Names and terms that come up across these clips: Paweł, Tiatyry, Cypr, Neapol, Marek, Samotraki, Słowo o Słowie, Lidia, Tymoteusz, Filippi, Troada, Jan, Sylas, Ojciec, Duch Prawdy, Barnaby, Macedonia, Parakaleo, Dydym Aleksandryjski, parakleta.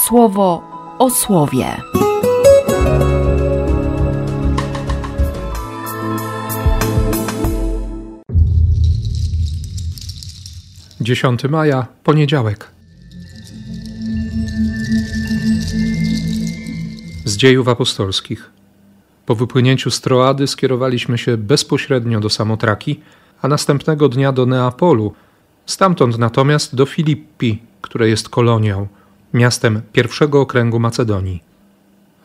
Słowo o Słowie. Dziesiąty maja, poniedziałek. Z Dziejów Apostolskich. Po wypłynięciu z Troady skierowaliśmy się bezpośrednio do Samotraki, a następnego dnia do Neapolu, stamtąd natomiast do Filippi, które jest kolonią, miastem pierwszego okręgu Macedonii.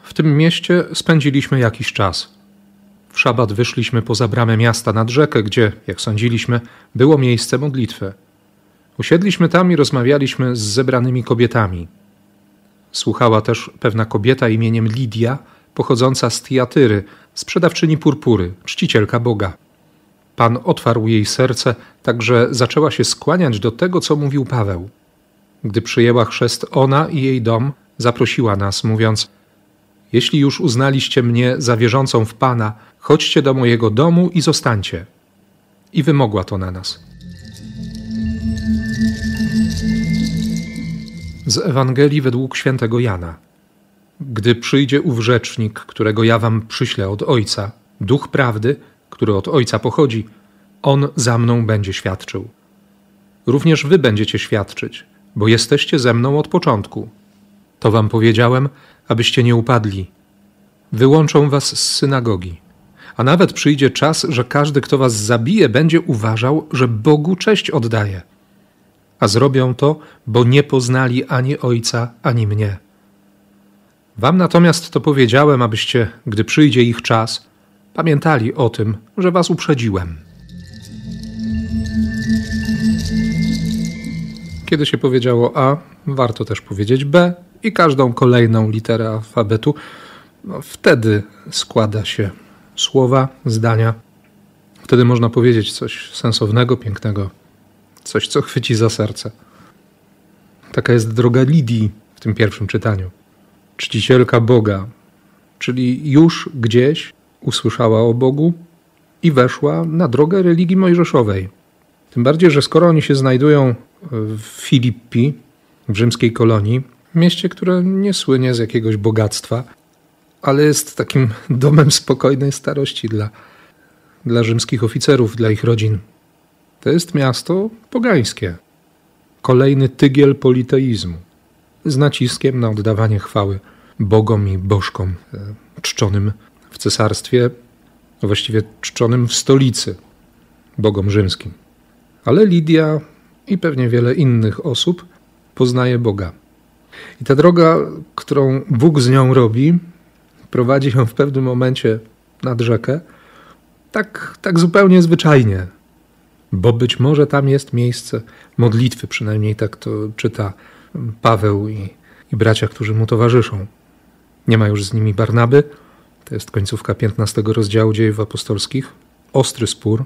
W tym mieście spędziliśmy jakiś czas. W szabat wyszliśmy poza bramę miasta nad rzekę, gdzie, jak sądziliśmy, było miejsce modlitwy. Usiedliśmy tam i rozmawialiśmy z zebranymi kobietami. Słuchała też pewna kobieta imieniem Lidia, pochodząca z Tiatyry, sprzedawczyni purpury, czcicielka Boga. Pan otwarł jej serce, tak że zaczęła się skłaniać do tego, co mówił Paweł. Gdy przyjęła chrzest ona i jej dom, zaprosiła nas, mówiąc: „Jeśli już uznaliście mnie za wierzącą w Pana, chodźcie do mojego domu i zostańcie”. I wymogła to na nas. Z Ewangelii według świętego Jana. Gdy przyjdzie ów rzecznik, którego ja wam przyślę od Ojca, Duch Prawdy, który od Ojca pochodzi, on za mną będzie świadczył. Również wy będziecie świadczyć, bo jesteście ze mną od początku. To wam powiedziałem, abyście nie upadli. Wyłączą was z synagogi. A nawet przyjdzie czas, że każdy, kto was zabije, będzie uważał, że Bogu cześć oddaje. A zrobią to, bo nie poznali ani Ojca, ani mnie. Wam natomiast to powiedziałem, abyście, gdy przyjdzie ich czas, pamiętali o tym, że was uprzedziłem. Kiedy się powiedziało A, warto też powiedzieć B i każdą kolejną literę alfabetu. Wtedy składa się słowa, zdania. Wtedy można powiedzieć coś sensownego, pięknego. Coś, co chwyci za serce. Taka jest droga Lidii w tym pierwszym czytaniu. Czcicielka Boga, czyli już gdzieś usłyszała o Bogu i weszła na drogę religii mojżeszowej. Tym bardziej, że skoro oni się znajdują w Filippi, w rzymskiej kolonii, mieście, które nie słynie z jakiegoś bogactwa, ale jest takim domem spokojnej starości dla rzymskich oficerów, dla ich rodzin. To jest miasto pogańskie. Kolejny tygiel politeizmu z naciskiem na oddawanie chwały bogom i bożkom czczonym w cesarstwie, właściwie czczonym w stolicy, bogom rzymskim. Ale Lidia i pewnie wiele innych osób poznaje Boga. I ta droga, którą Bóg z nią robi, prowadzi ją w pewnym momencie nad rzekę, tak zupełnie zwyczajnie. Bo być może tam jest miejsce modlitwy, przynajmniej tak to czyta Paweł i bracia, którzy mu towarzyszą. Nie ma już z nimi Barnaby, to jest końcówka 15 rozdziału Dziejów Apostolskich, ostry spór.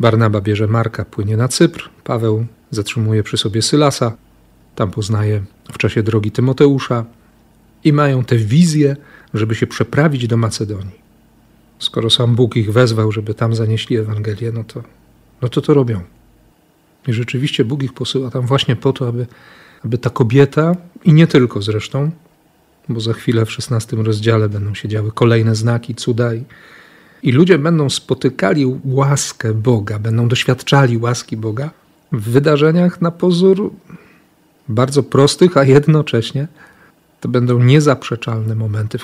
Barnaba bierze Marka, płynie na Cypr, Paweł zatrzymuje przy sobie Sylasa, tam poznaje w czasie drogi Tymoteusza i mają tę wizję, żeby się przeprawić do Macedonii. Skoro sam Bóg ich wezwał, żeby tam zanieśli Ewangelię, no to robią. I rzeczywiście Bóg ich posyła tam właśnie po to, aby ta kobieta, i nie tylko zresztą, bo za chwilę w 16 rozdziale będą się działy kolejne znaki, cuda i ludzie będą spotykali łaskę Boga, będą doświadczali łaski Boga w wydarzeniach na pozór bardzo prostych, a jednocześnie to będą niezaprzeczalne momenty,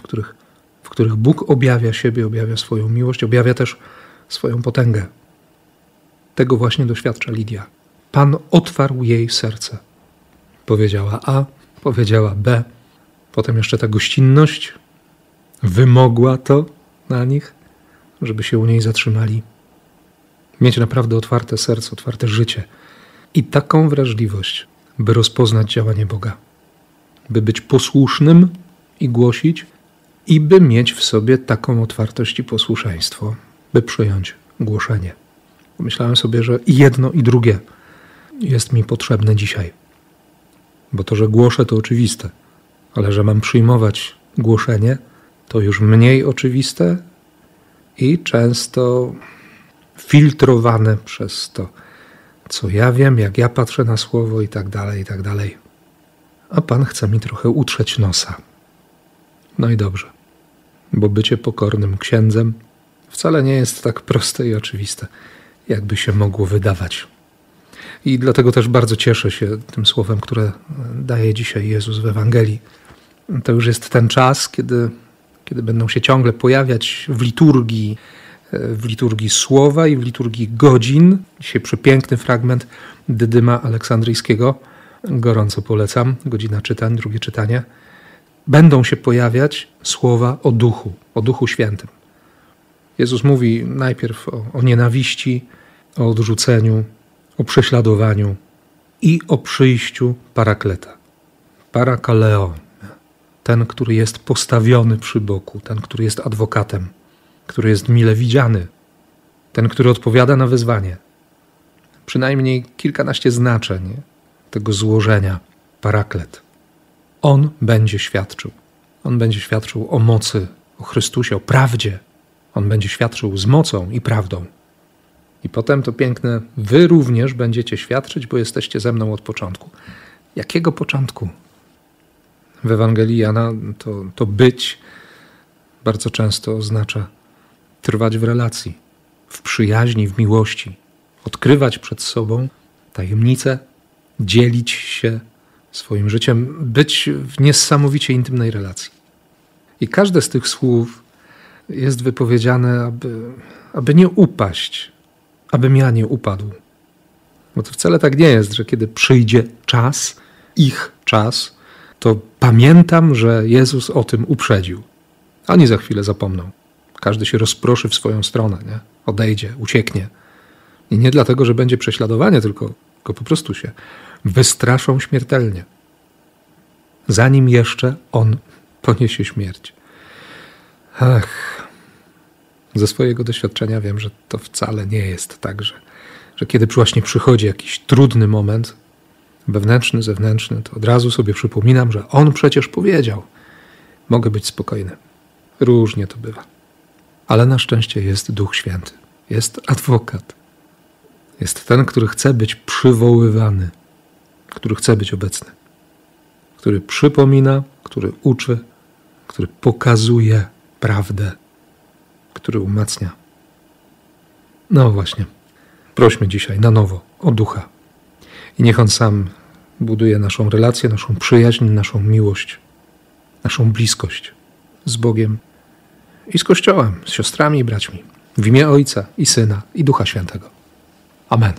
w których Bóg objawia siebie, objawia swoją miłość, objawia też swoją potęgę. Tego właśnie doświadcza Lidia. Pan otwarł jej serce. Powiedziała A, powiedziała B. Potem jeszcze ta gościnność wymogła to na nich, żeby się u niej zatrzymali. Mieć naprawdę otwarte serce, otwarte życie i taką wrażliwość, by rozpoznać działanie Boga. By być posłusznym i głosić i by mieć w sobie taką otwartość i posłuszeństwo, by przyjąć głoszenie. Pomyślałem sobie, że i jedno, i drugie jest mi potrzebne dzisiaj. Bo to, że głoszę, to oczywiste, ale że mam przyjmować głoszenie, to już mniej oczywiste i często filtrowane przez to, co ja wiem, jak ja patrzę na słowo i tak dalej, i tak dalej. a Pan chce mi trochę utrzeć nosa. No i dobrze, bo bycie pokornym księdzem wcale nie jest tak proste i oczywiste, jakby się mogło wydawać. I dlatego też bardzo cieszę się tym słowem, które daje dzisiaj Jezus w Ewangelii. To już jest ten czas, kiedy będą się ciągle pojawiać w liturgii słowa i w liturgii godzin. Dzisiaj przepiękny fragment Dydyma Aleksandryjskiego. Gorąco polecam. Godzina czytań, drugie czytanie. Będą się pojawiać słowa o Duchu Świętym. Jezus mówi najpierw o nienawiści, o odrzuceniu, o prześladowaniu i o przyjściu parakleta. Parakaleo. Ten, który jest postawiony przy boku, ten, który jest adwokatem, który jest mile widziany, ten, który odpowiada na wezwanie. Przynajmniej kilkanaście znaczeń tego złożenia paraklet. On będzie świadczył. On będzie świadczył o mocy, o Chrystusie, o prawdzie. On będzie świadczył z mocą i prawdą. I potem to piękne, wy również będziecie świadczyć, bo jesteście ze mną od początku. Jakiego początku? W Ewangelii Jana to być bardzo często oznacza trwać w relacji, w przyjaźni, w miłości, odkrywać przed sobą tajemnice, dzielić się swoim życiem, być w niesamowicie intymnej relacji. I każde z tych słów jest wypowiedziane, aby nie upaść, abym ja nie upadł. Bo to wcale tak nie jest, że kiedy przyjdzie czas, ich czas, to pamiętam, że Jezus o tym uprzedził. Ani za chwilę zapomną. Każdy się rozproszy w swoją stronę, nie? Odejdzie, ucieknie. I nie dlatego, że będzie prześladowanie, tylko po prostu się wystraszą śmiertelnie. Zanim jeszcze on poniesie śmierć. Ach, ze swojego doświadczenia wiem, że to wcale nie jest tak, że kiedy właśnie przychodzi jakiś trudny moment, wewnętrzny, zewnętrzny, to od razu sobie przypominam, że on przecież powiedział. Mogę być spokojny. Różnie to bywa. Ale na szczęście jest Duch Święty. Jest adwokat. Jest ten, który chce być przywoływany. Który chce być obecny. Który przypomina, który uczy, który pokazuje prawdę, który umacnia. No właśnie. Prośmy dzisiaj na nowo o Ducha. I niech on sam buduje naszą relację, naszą przyjaźń, naszą miłość, naszą bliskość z Bogiem i z Kościołem, z siostrami i braćmi. W imię Ojca i Syna i Ducha Świętego. Amen.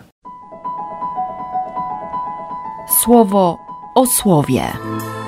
Słowo o Słowie.